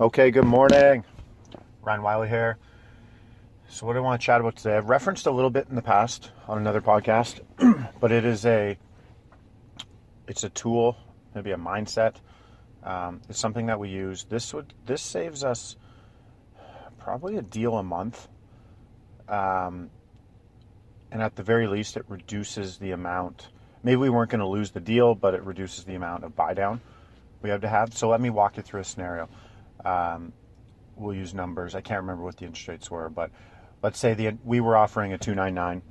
Okay, good morning. Ryan Wiley here. So what do I want to chat about today? I've referenced a little bit in the past on another podcast, but it's a tool, maybe a mindset. It's something that we use. This saves us probably a deal a month. And at the very least, it reduces the amount. Maybe we weren't going to lose the deal, but it reduces the amount of buy down we have to have. So let me walk you through a scenario. We'll use numbers. I can't remember what the interest rates were, but let's say we were offering a 2.99,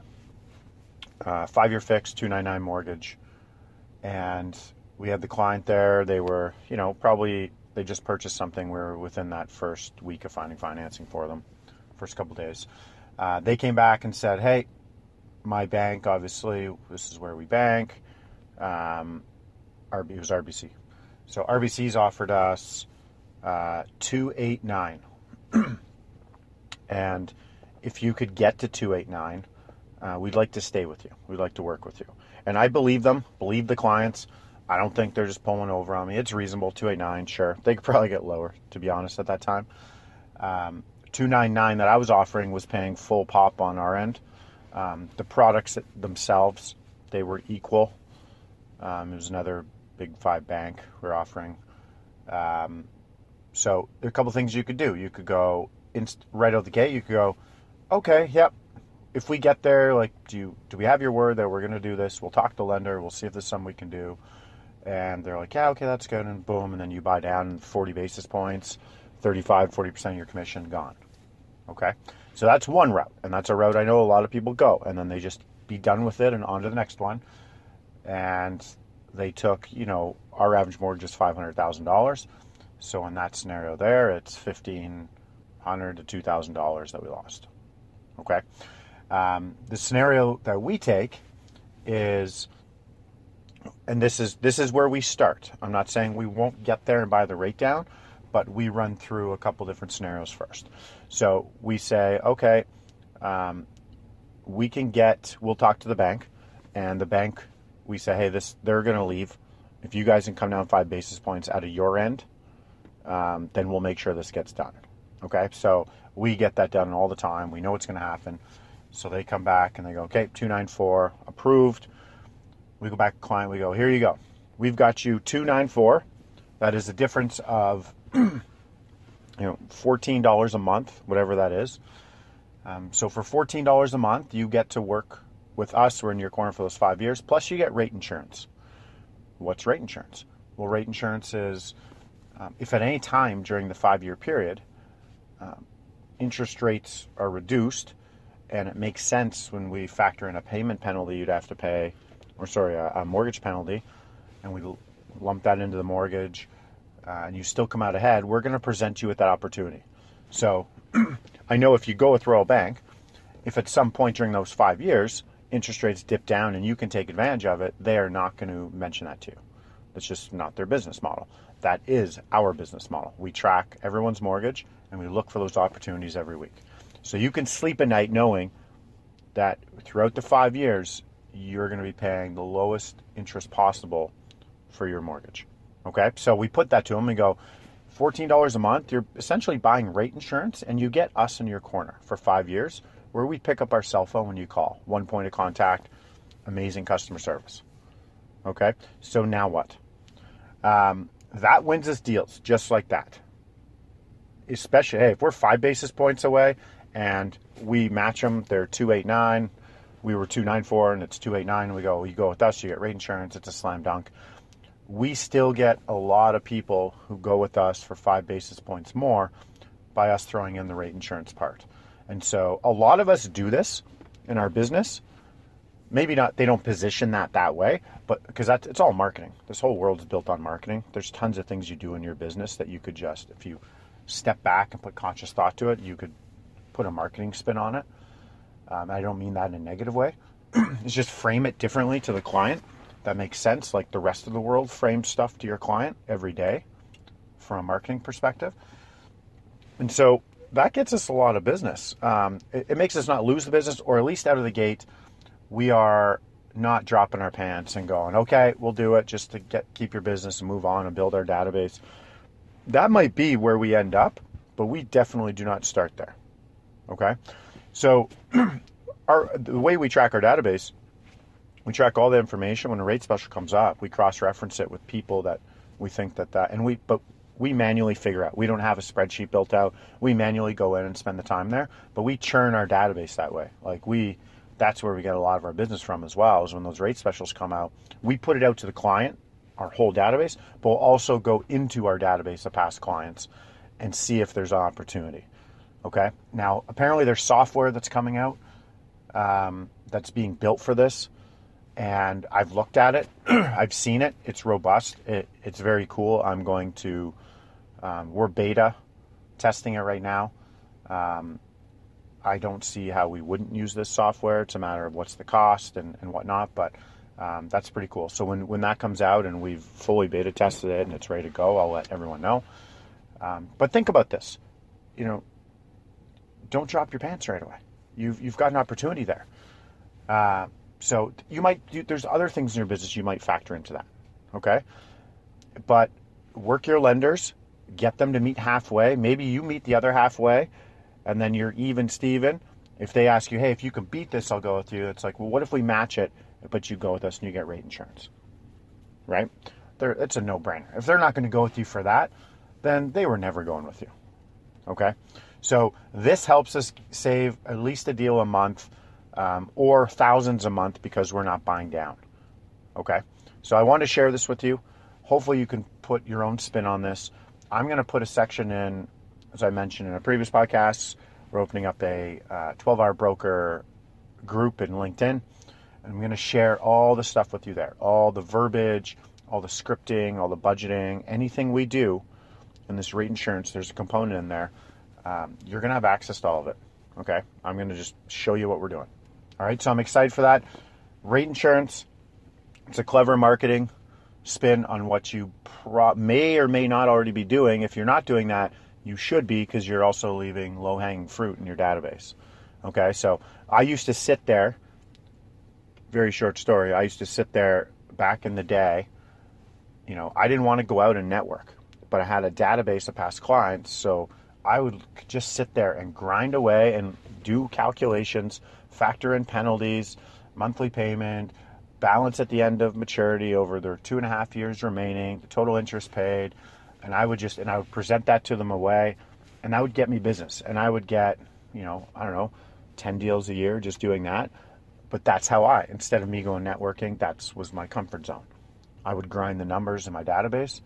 5-year fixed 2.99 mortgage. And we had the client there. They were, they just purchased something. We were within that first week of finding financing for them, first couple days. They came back and said, hey, my bank, obviously, this is where we bank. It was RBC. So RBC's offered us 2.89. And if you could get to 2.89, we'd like to stay with you. We'd like to work with you. And I believe them, believe the clients. I don't think they're just pulling over on me. It's reasonable, 2.89, sure. They could probably get lower, to be honest, at that time. 2.99 that I was offering was paying full pop on our end. The products themselves, they were equal. It was another big five bank we're offering. So there are a couple things you could do. You could go right out of the gate. You could go, okay, yep. If we get there, do we have your word that we're going to do this? We'll talk to the lender. We'll see if there's something we can do. And they're like, yeah, okay, that's good. And boom. And then you buy down 40 basis points, 40% of your commission gone. Okay. So that's one route, and that's a route I know a lot of people go, and then they just be done with it and on to the next one. And they took, our average mortgage is $500,000. So in that scenario there, it's $1,500 to $2,000 that we lost. Okay. The scenario that we take is, and this is where we start. I'm not saying we won't get there and buy the rate down, but we run through a couple different scenarios first. So we say, okay, we'll talk to the bank, and the bank, we say, hey, they're going to leave. If you guys can come down 5 basis points out of your end, then we'll make sure this gets done. Okay. So we get that done all the time. We know it's going to happen. So they come back and they go, okay, 294 approved. We go back to the client. We go, here you go. We've got you 294. That is a difference of $14 a month, whatever that is. So for $14 a month, you get to work with us. We're in your corner for those 5 years. Plus you get rate insurance. What's rate insurance? Well, rate insurance is if at any time during the 5-year period, interest rates are reduced, and it makes sense when we factor in a payment penalty you'd have to pay, a mortgage penalty, and we lump that into the mortgage, and you still come out ahead, we're going to present you with that opportunity. So I know if you go with Royal Bank, if at some point during those 5 years, interest rates dip down and you can take advantage of it, they are not going to mention that to you. That's just not their business model. That is our business model. We track everyone's mortgage, and we look for those opportunities every week. So you can sleep at night knowing that throughout the 5 years, you're going to be paying the lowest interest possible for your mortgage. Okay, so we put that to them and go, $14 a month, you're essentially buying rate insurance, and you get us in your corner for 5 years, where we pick up our cell phone when you call. One point of contact, amazing customer service. Okay, so now what? That wins us deals, just like that. Especially, hey, if we're 5 basis points away and we match them, they're 2.89, we were 2.94 and it's 2.89, we go, you go with us, you get rate insurance, it's a slam dunk. We still get a lot of people who go with us for 5 basis points more by us throwing in the rate insurance part. And so a lot of us do this in our business. Maybe not, they don't position that way, but because it's all marketing. This whole world is built on marketing. There's tons of things you do in your business that you could just, if you step back and put conscious thought to it, you could put a marketing spin on it. I don't mean that in a negative way. It's just frame it differently to the client. That makes sense. Like the rest of the world frames stuff to your client every day from a marketing perspective. And so that gets us a lot of business. It makes us not lose the business, or at least out of the gate, we are not dropping our pants and going, okay, we'll do it just to keep your business and move on and build our database. That might be where we end up, but we definitely do not start there. Okay. So the way we track our database, we track all the information. When a rate special comes up, we cross-reference it with people that we think but we manually figure out. We don't have a spreadsheet built out. We manually go in and spend the time there, but we churn our database that way. That's where we get a lot of our business from as well, is when those rate specials come out. We put it out to the client, our whole database, but we'll also go into our database of past clients and see if there's an opportunity. Okay. Now, apparently there's software that's coming out that's being built for this. And I've looked at it. I've seen it. It's robust. It's very cool. I'm going to, we're beta testing it right now. I don't see how we wouldn't use this software. It's a matter of what's the cost and whatnot, but that's pretty cool. So when that comes out and we've fully beta tested it and it's ready to go, I'll let everyone know. But think about this. Don't drop your pants right away. You've got an opportunity there. So there's other things in your business you might factor into that, okay? But work your lenders, get them to meet halfway. Maybe you meet the other halfway, and then you're even Steven. If they ask you, hey, if you can beat this, I'll go with you. It's like, well, what if we match it, but you go with us and you get rate insurance, right? It's a no-brainer. If they're not going to go with you for that, then they were never going with you, okay? So this helps us save at least a deal a month or thousands a month because we're not buying down, okay? So I want to share this with you. Hopefully you can put your own spin on this. I'm going to put a section in, as I mentioned in a previous podcast, we're opening up a 12-Hour Broker group in LinkedIn. I'm going to share all the stuff with you there, all the verbiage, all the scripting, all the budgeting, anything we do in this rate insurance, there's a component in there. You're going to have access to all of it, okay? I'm going to just show you what we're doing. All right, so I'm excited for that. Rate insurance, it's a clever marketing spin on what you may or may not already be doing. If you're not doing that, you should be, because you're also leaving low-hanging fruit in your database, okay? So I used to sit there, very short story, I used to sit there back in the day. I didn't want to go out and network, but I had a database of past clients, so I would just sit there and grind away and do calculations, factor in penalties, monthly payment, balance at the end of maturity over their 2.5 years remaining, the total interest paid, and I would present that to them away, and that would get me business. And I would get, 10 deals a year just doing that. But that's how instead of me going networking, that was my comfort zone. I would grind the numbers in my database,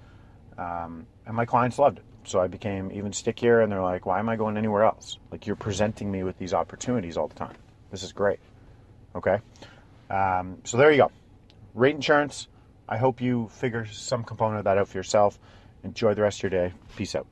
and my clients loved it. So I became even stickier, and they're like, why am I going anywhere else? You're presenting me with these opportunities all the time. This is great. Okay. So there you go. Rate insurance. I hope you figure some component of that out for yourself. Enjoy the rest of your day. Peace out.